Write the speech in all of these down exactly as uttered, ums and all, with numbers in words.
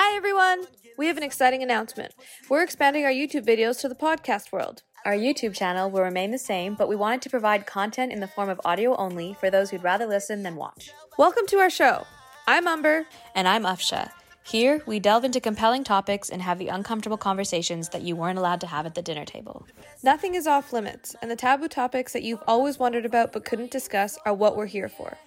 Hi, everyone! We have an exciting announcement. We're expanding our YouTube videos to the podcast world. Our YouTube channel will remain the same, but we wanted to provide content in the form of audio only for those who'd rather listen than watch. Welcome to our show. I'm Amber. And I'm Afsha. Here, we delve into compelling topics and have the uncomfortable conversations that you weren't allowed to have at the dinner table. Nothing is off limits, and the taboo topics that you've always wondered about but couldn't discuss are what we're here for.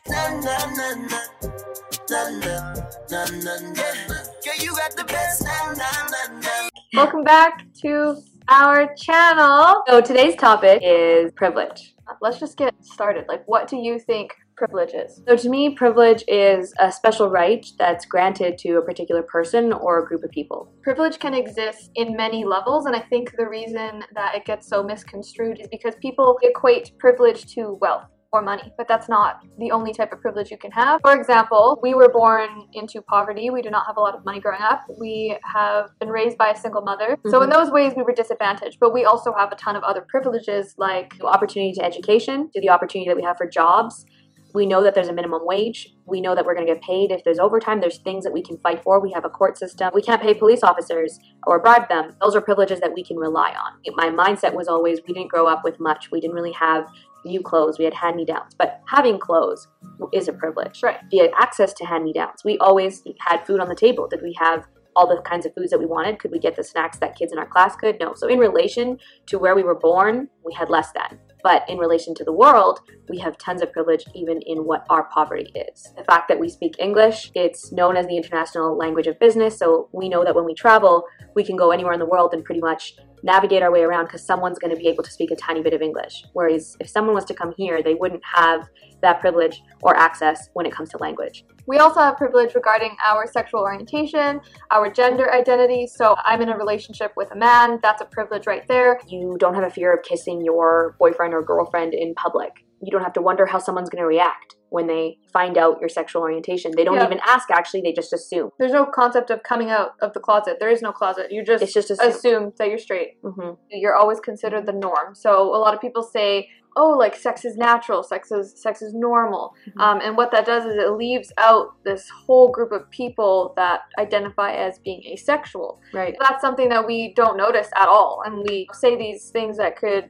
Welcome back to our channel. So today's topic is privilege. Let's just get started. Like, what do you think privilege is? So to me, privilege is a special right that's granted to a particular person or a group of people. Privilege can exist in many levels, and I think the reason that it gets so misconstrued is because people equate privilege to wealth or money, but that's not the only type of privilege you can have. For example, we were born into poverty. We do not have a lot of money growing up. We have been raised by a single mother. Mm-hmm. So in those ways, we were disadvantaged, but we also have a ton of other privileges like the opportunity to education, to the opportunity that we have for jobs. We know that there's a minimum wage. We know that we're going to get paid. If there's overtime, there's things that we can fight for. We have a court system. We can't pay police officers or bribe them. Those are privileges that we can rely on. My mindset was always, we didn't grow up with much. We didn't really have new clothes. We had hand-me-downs. But having clothes is a privilege. Right. We had access to hand-me-downs. We always had food on the table. Did we have all the kinds of foods that we wanted? Could we get the snacks that kids in our class could? No. So in relation to where we were born, we had less than. But in relation to the world, we have tons of privilege even in what our poverty is. The fact that we speak English, it's known as the international language of business. So we know that when we travel, we can go anywhere in the world and pretty much navigate our way around because someone's going to be able to speak a tiny bit of English. Whereas if someone was to come here, they wouldn't have that privilege or access when it comes to language. We also have privilege regarding our sexual orientation, our gender identity. So I'm in a relationship with a man, that's a privilege right there. You don't have a fear of kissing your boyfriend or girlfriend in public. You don't have to wonder how someone's going to react when they find out your sexual orientation. They don't yeah. even ask, actually. They just assume. There's no concept of coming out of the closet. There is no closet. You just, it's just assumed. assume that you're straight. Mm-hmm. You're always considered the norm. So a lot of people say, oh, like sex is natural, sex is sex is normal. Mm-hmm. Um, and what that does is it leaves out this whole group of people that identify as being asexual. Right. That's something that we don't notice at all. And we say these things that could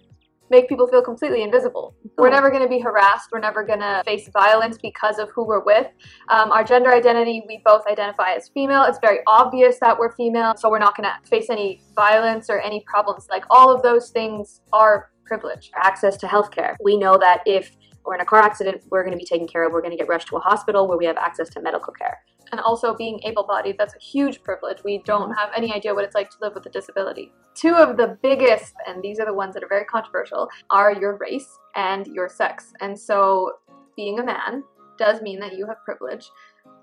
make people feel completely invisible. We're never going to be harassed. We're never going to face violence because of who we're with. Um, our gender identity, we both identify as female. It's very obvious that we're female, so we're not going to face any violence or any problems. Like, all of those things are privilege. Access to healthcare. We know that if we're in a car accident, we're going to be taken care of. We're going to get rushed to a hospital where we have access to medical care. And also being able-bodied, that's a huge privilege. We don't have any idea what it's like to live with a disability. Two of the biggest, and these are the ones that are very controversial, are your race and your sex. And so being a man does mean that you have privilege,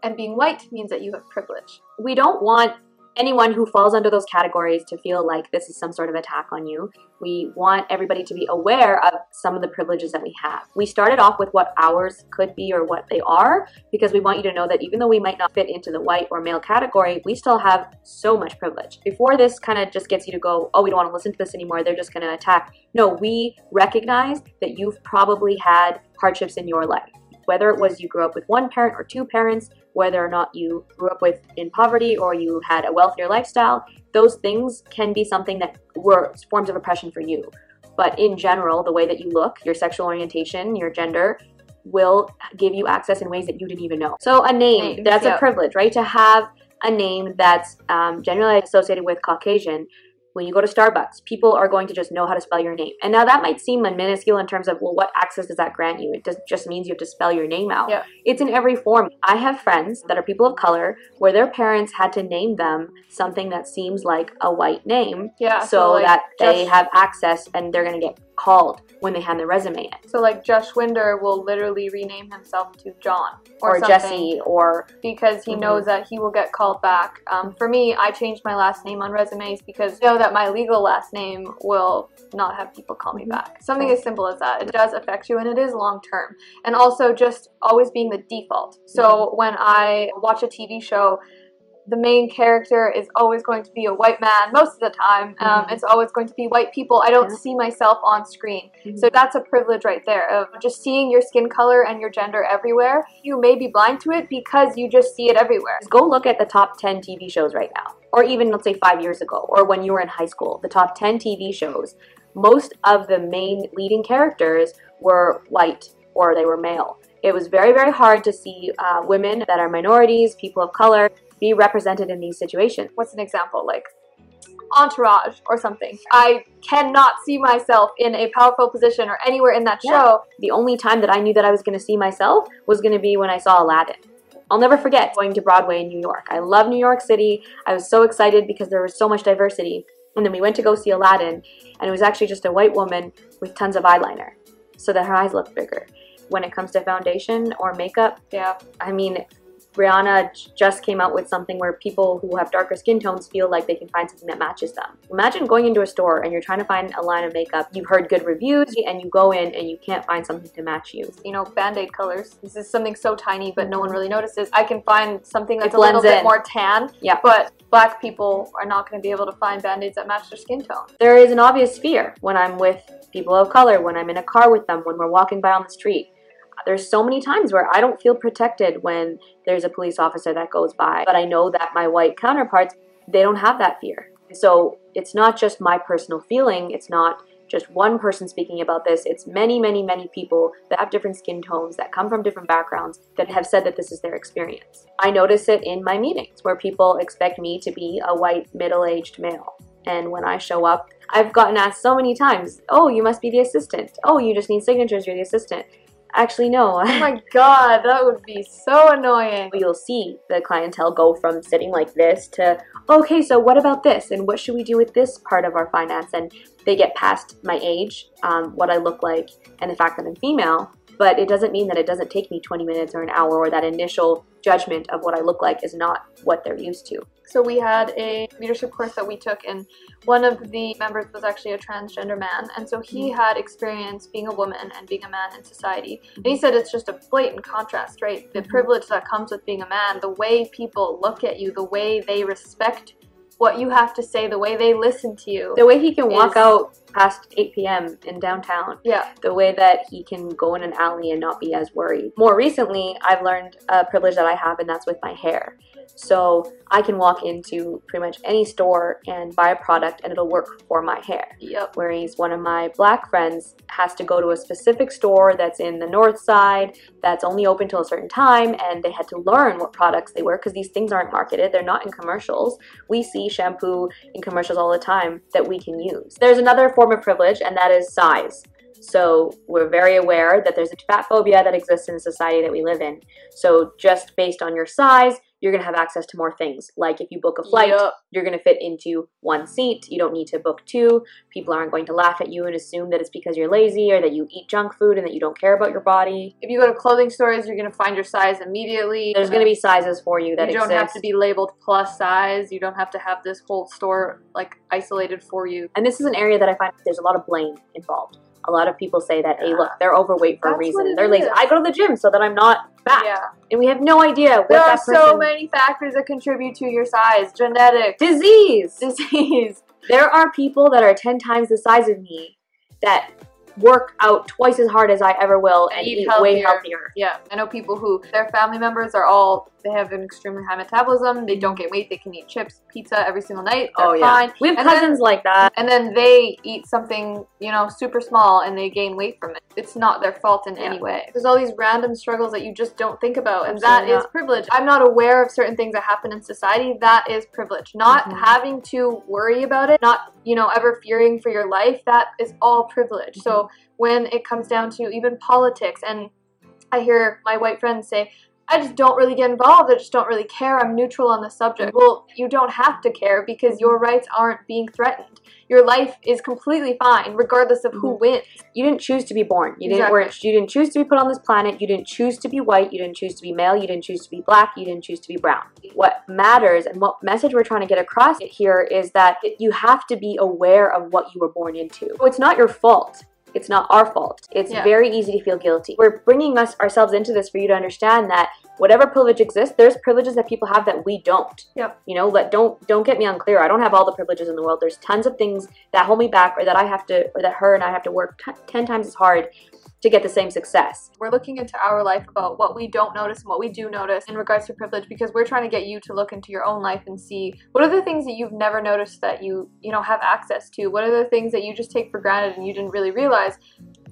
and being white means that you have privilege. We don't want anyone who falls under those categories to feel like this is some sort of attack on you. We want everybody to be aware of some of the privileges that we have. We started off with what ours could be or what they are, because we want you to know that even though we might not fit into the white or male category, we still have so much privilege. Before this kind of just gets you to go, oh, we don't want to listen to this anymore, they're just going to attack. No, we recognize that you've probably had hardships in your life. Whether it was you grew up with one parent or two parents, whether or not you grew up with in poverty or you had a wealthier lifestyle, those things can be something that were forms of oppression for you. But in general, the way that you look, your sexual orientation, your gender, will give you access in ways that you didn't even know. So a name, Names, that's yeah. a privilege, right? To have a name that's um, generally associated with Caucasian. When you go to Starbucks, people are going to just know how to spell your name. And now that might seem minuscule in terms of, well, what access does that grant you? It does, just means you have to spell your name out. Yeah. It's in every form. I have friends that are people of color where their parents had to name them something that seems like a white name yeah, so, so like that they Josh- have access and they're going to get called when they hand their resume in. So like Josh Winder will literally rename himself to John or, or Jesse or... because he mm-hmm. knows that he will get called back. Um, for me, I changed my last name on resumes because I know that my legal last name will not have people call me mm-hmm. back. Something as simple as that. It does affect you and it is long term. And also just always being the default. So mm-hmm. when I watch a T V show, the main character is always going to be a white man most of the time. Um, mm-hmm. It's always going to be white people. I don't yeah. see myself on screen. Mm-hmm. So that's a privilege right there of just seeing your skin color and your gender everywhere. You may be blind to it because you just see it everywhere. Go look at the top ten T V shows right now, or even let's say five years ago, or when you were in high school, the top ten T V shows. Most of the main leading characters were white or they were male. It was very, very hard to see uh, women that are minorities, people of color, be represented in these situations. What's an example? Like Entourage or something. I cannot see myself in a powerful position or anywhere in that yeah. show. The only time that I knew that I was going to see myself was going to be when I saw Aladdin. I'll never forget going to Broadway in New York. I love New York City. I was so excited because there was so much diversity. And then we went to go see Aladdin, and it was actually just a white woman with tons of eyeliner so that her eyes looked bigger. When it comes to foundation or makeup, yeah, I mean, Brianna just came out with something where people who have darker skin tones feel like they can find something that matches them. Imagine going into a store and you're trying to find a line of makeup. You've heard good reviews and you go in and you can't find something to match you. You know, Band-Aid colors. This is something so tiny but no one really notices. I can find something that's a little bit more tan, yeah. but black people are not going to be able to find Band-Aids that match their skin tone. There is an obvious fear when I'm with people of color, when I'm in a car with them, when we're walking by on the street. There's so many times where I don't feel protected when there's a police officer that goes by, but I know that my white counterparts, they don't have that fear. So it's not just my personal feeling, it's not just one person speaking about this, it's many, many, many people that have different skin tones, that come from different backgrounds, that have said that this is their experience. I notice it in my meetings where people expect me to be a white middle-aged male. And when I show up, I've gotten asked so many times, oh, you must be the assistant. Oh, you just need signatures, you're the assistant. Actually, no. Oh my god, that would be so annoying. You'll see the clientele go from sitting like this to, okay, so what about this? And what should we do with this part of our finance? And they get past my age, um, what I look like, and the fact that I'm female. But it doesn't mean that it doesn't take me twenty minutes or an hour, or that initial judgment of what I look like is not what they're used to. So we had a leadership course that we took, and one of the members was actually a transgender man, and so he had experience being a woman and being a man in society. And he said it's just a blatant contrast, right? The privilege that comes with being a man, the way people look at you, the way they respect what you have to say, the way they listen to you. The way he can walk out past eight p.m. in downtown. Yeah. The way that he can go in an alley and not be as worried. More recently, I've learned a privilege that I have, and that's with my hair. So I can walk into pretty much any store and buy a product and it'll work for my hair. Yep. Whereas one of my black friends has to go to a specific store that's in the north side that's only open till a certain time, and they had to learn what products they were because these things aren't marketed. They're not in commercials. We see shampoo in commercials all the time that we can use. There's another form of privilege, and that is size. So we're very aware that there's a fat phobia that exists in the society that we live in. So just based on your size, you're going to have access to more things. Like if you book a flight, yep. you're going to fit into one seat. You don't need to book two. People aren't going to laugh at you and assume that it's because you're lazy or that you eat junk food and that you don't care about your body. If you go to clothing stores, you're going to find your size immediately. There's going to be sizes for you that exist. You don't exist. have to be labeled plus size. You don't have to have this whole store like isolated for you. And this is an area that I find there's a lot of blame involved. A lot of people say that, yeah. hey, look, they're overweight for That's a reason. They're lazy. Is. I go to the gym so that I'm not fat. Yeah. And we have no idea what there that person... There are so many factors that contribute to your size. Genetic. Disease. Disease. There are people that are ten times the size of me that work out twice as hard as I ever will and eat, eat healthier. way healthier. Yeah. I know people who, their family members are all... They have an extremely high metabolism. They don't get weight. They can eat chips, pizza every single night. They're oh, yeah. fine. We have and cousins then, like that. And then they eat something, you know, super small and they gain weight from it. It's not their fault in yeah. any way. There's all these random struggles that you just don't think about. And Absolutely that not. is privilege. I'm not aware of certain things that happen in society. That is privilege. Not mm-hmm. having to worry about it. Not, you know, ever fearing for your life. That is all privilege. Mm-hmm. So when it comes down to even politics, and I hear my white friends say, I just don't really get involved, I just don't really care, I'm neutral on the subject. Well, you don't have to care because your rights aren't being threatened. Your life is completely fine, regardless of who wins. You didn't choose to be born. You didn't, exactly. work, you didn't choose to be put on this planet. You didn't choose to be white. You didn't choose to be male. You didn't choose to be black. You didn't choose to be brown. What matters and what message we're trying to get across here is that you have to be aware of what you were born into. It's not your fault It's not our fault. It's yeah. very easy to feel guilty. We're bringing us ourselves into this for you to understand that whatever privilege exists, there's privileges that people have that we don't. Yep. You know, let, don't don't get me unclear. I don't have all the privileges in the world. There's tons of things that hold me back, or that I have to, or that her and I have to work t- ten times as hard to get the same success. We're looking into our life about what we don't notice and what we do notice in regards to privilege, because we're trying to get you to look into your own life and see what are the things that you've never noticed that you, you know, have access to? What are the things that you just take for granted and you didn't really realize?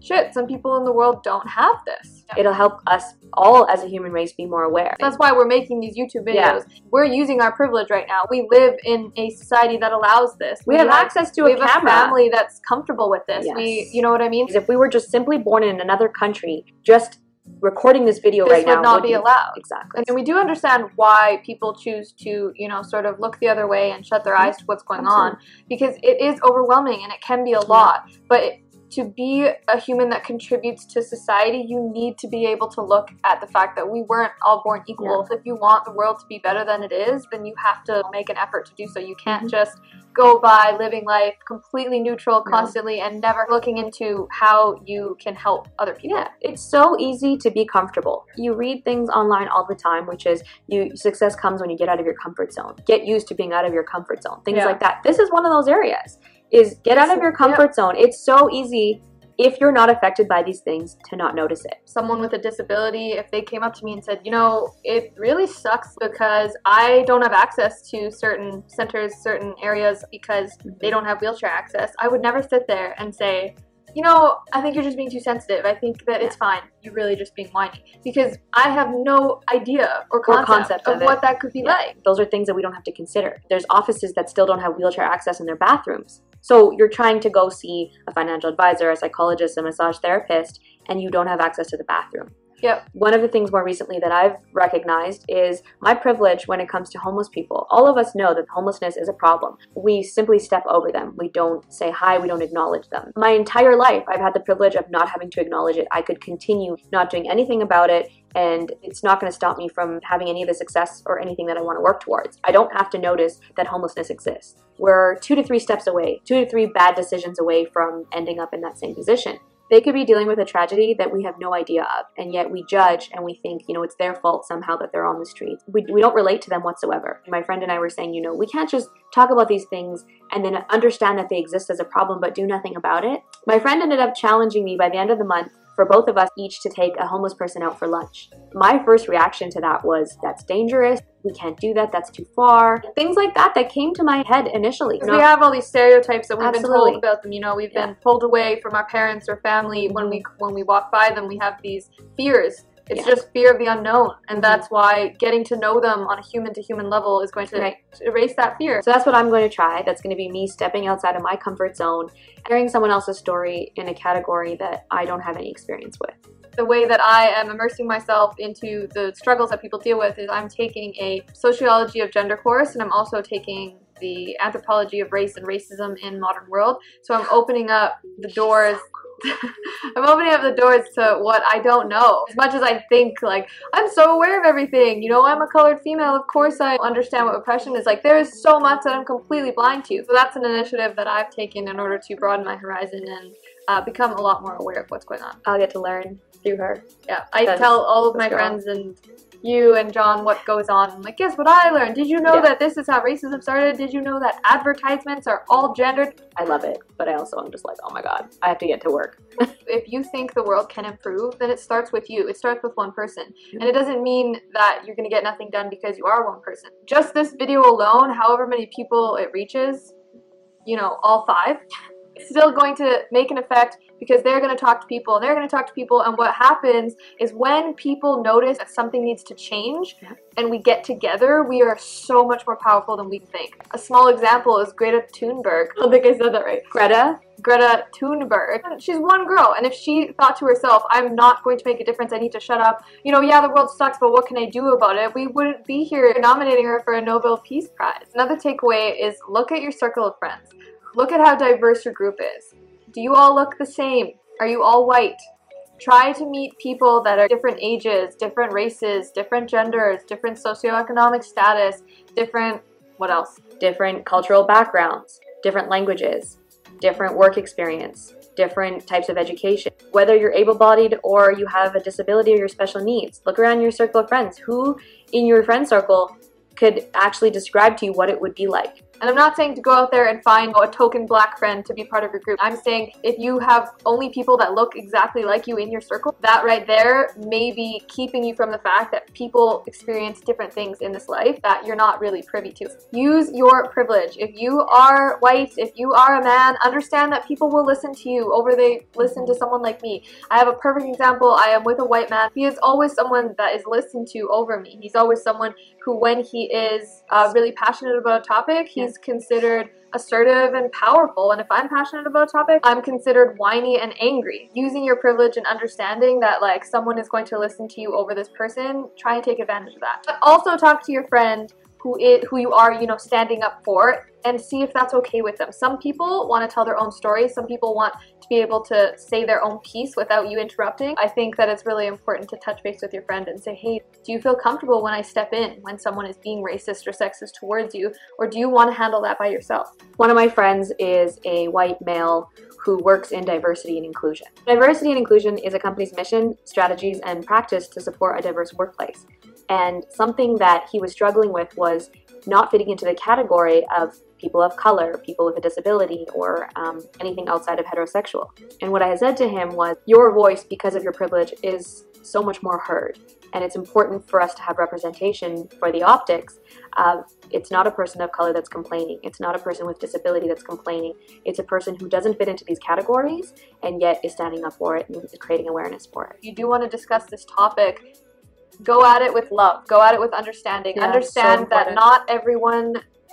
Shit, some people in the world don't have this. It'll help us all as a human race be more aware. That's why we're making these YouTube videos. Yeah. We're using our privilege right now. We live in a society that allows this. We, we have access to a camera. We have a family that's comfortable with this. Yes. We, you know what I mean? If we were just simply born in another country, just recording this video this right now would not be allowed. Exactly. And we do understand why people choose to, you know, sort of look the other way and shut their eyes to what's going Absolutely. on, because it is overwhelming and it can be a lot. But it, to be a human that contributes to society, you need to be able to look at the fact that we weren't all born equal. Yeah. If you want the world to be better than it is, then you have to make an effort to do so. You can't mm-hmm. just go by living life completely neutral constantly yeah. and never looking into how you can help other people. Yeah. It's so easy to be comfortable. You read things online all the time, which is you success comes when you get out of your comfort zone. Get used to being out of your comfort zone. Things yeah. like that. This is one of those areas. Is get out of your comfort yeah. zone. It's so easy, if you're not affected by these things, to not notice it. Someone with a disability, if they came up to me and said, you know, it really sucks because I don't have access to certain centers, certain areas because mm-hmm. they don't have wheelchair access, I would never sit there and say, you know, I think you're just being too sensitive. I think that yeah. it's fine. You're really just being whiny. Because I have no idea or concept, or concept of, of what that could be yeah. like. Those are things that we don't have to consider. There's offices that still don't have wheelchair access in their bathrooms. So you're trying to go see a financial advisor, a psychologist, a massage therapist, and you don't have access to the bathroom. Yep. One of the things more recently that I've recognized is my privilege when it comes to homeless people. All of us know that homelessness is a problem. We simply step over them. We don't say hi. We don't acknowledge them. My entire life, I've had the privilege of not having to acknowledge it. I could continue not doing anything about it, and it's not going to stop me from having any of the success or anything that I want to work towards. I don't have to notice that homelessness exists. We're two to three steps away, two to three bad decisions away from ending up in that same position. They could be dealing with a tragedy that we have no idea of, and yet we judge and we think, you know, it's their fault somehow that they're on the streets. We, we don't relate to them whatsoever. My friend and I were saying, you know, we can't just talk about these things and then understand that they exist as a problem but do nothing about it. My friend ended up challenging me by the end of the month for both of us each to take a homeless person out for lunch. My first reaction to that was, that's dangerous. We can't do that. That's too far. Things like that that came to my head initially. You know? We have all these stereotypes that we've Absolutely. been told about them. You know, we've yeah. been pulled away from our parents or family. When we when we walk by them, we have these fears. It's yeah. just fear of the unknown, and that's why getting to know them on a human-to-human level is going to right. erase that fear. So that's what I'm going to try. That's going to be me stepping outside of my comfort zone, hearing someone else's story in a category that I don't have any experience with. The way that I am immersing myself into the struggles that people deal with is I'm taking a sociology of gender course, and I'm also taking the anthropology of race and racism in modern world. So I'm opening up the doors. I'm opening up the doors to what I don't know. As much as I think, like, I'm so aware of everything. You know, I'm a colored female. Of course I understand what oppression is. Like, there is so much that I'm completely blind to. So that's an initiative that I've taken in order to broaden my horizon and uh, become a lot more aware of what's going on. I'll get to learn through her. Yeah. I That's tell all of my girl. friends and you and John what goes on. I'm like, guess what I learned? Did you know yeah. that this is how racism started? Did you know that advertisements are all gendered? I love it, but I also am just like, oh my god, I have to get to work. If you think the world can improve, then it starts with you. It starts with one person. And it doesn't mean that you're going to get nothing done because you are one person. Just this video alone, however many people it reaches, you know, all five, it's still going to make an effect, because they're going to talk to people, and they're going to talk to people, and what happens is when people notice that something needs to change, yeah. and we get together, we are so much more powerful than we think. A small example is Greta Thunberg. I don't think I said that right. Greta? Greta Thunberg. She's one girl, and if she thought to herself, I'm not going to make a difference, I need to shut up, you know, yeah, the world sucks, but what can I do about it? We wouldn't be here nominating her for a Nobel Peace Prize. Another takeaway is look at your circle of friends. Look at how diverse your group is. Do you all look the same? Are you all white? Try to meet people that are different ages, different races, different genders, different socioeconomic status, different, what else? Different cultural backgrounds, different languages. different work experience, different types of education. Whether you're able-bodied or you have a disability or your special needs, look around your circle of friends. Who in your friend circle could actually describe to you what it would be like? And I'm not saying to go out there and find a token black friend to be part of your group. I'm saying if you have only people that look exactly like you in your circle, that right there may be keeping you from the fact that people experience different things in this life that you're not really privy to. Use your privilege. If you are white, if you are a man, understand that people will listen to you over they listen to someone like me. I have a perfect example. I am with a white man. He is always someone that is listened to over me. He's always someone who, when he is uh, really passionate about a topic, he is considered assertive and powerful, and if I'm passionate about a topic, I'm considered whiny and angry. Using your privilege and understanding that like someone is going to listen to you over this person, try and take advantage of that. But also talk to your friend who it who you are, you know, standing up for, and see if that's okay with them. Some people want to tell their own stories. Some people want to be able to say their own piece without you interrupting. I think that it's really important to touch base with your friend and say, hey, do you feel comfortable when I step in when someone is being racist or sexist towards you? Or do you want to handle that by yourself? One of my friends is a white male who works in diversity and inclusion. Diversity and inclusion is a company's mission, strategies, and practice to support a diverse workplace. And something that he was struggling with was not fitting into the category of people of color, people with a disability, or um, anything outside of heterosexual. And what I had said to him was, your voice, because of your privilege, is so much more heard. And it's important for us to have representation for the optics of it's not a person of color that's complaining. It's not a person with disability that's complaining. It's a person who doesn't fit into these categories and yet is standing up for it and creating awareness for it. You do want to discuss this topic. Go at it with love. Go at it with understanding. Yeah, understand so that not everyone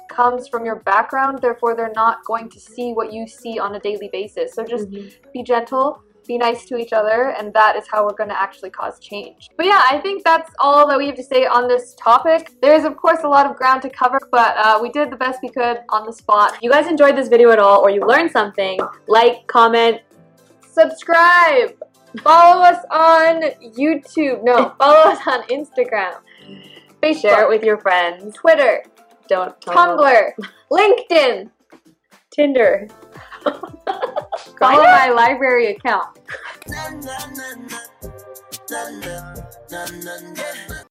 comes from your background, therefore they're not going to see what you see on a daily basis. So just mm-hmm. be gentle, be nice to each other, and that is how we're going to actually cause change. But yeah, I think that's all that we have to say on this topic. There is, of course, a lot of ground to cover, but uh, we did the best we could on the spot. If you guys enjoyed this video at all, or you learned something, like, comment, subscribe! Follow us on YouTube. No, follow us on Instagram. Facebook. Share it with your friends. Twitter. Don't. Tumblr. LinkedIn. Tinder. Follow my library account.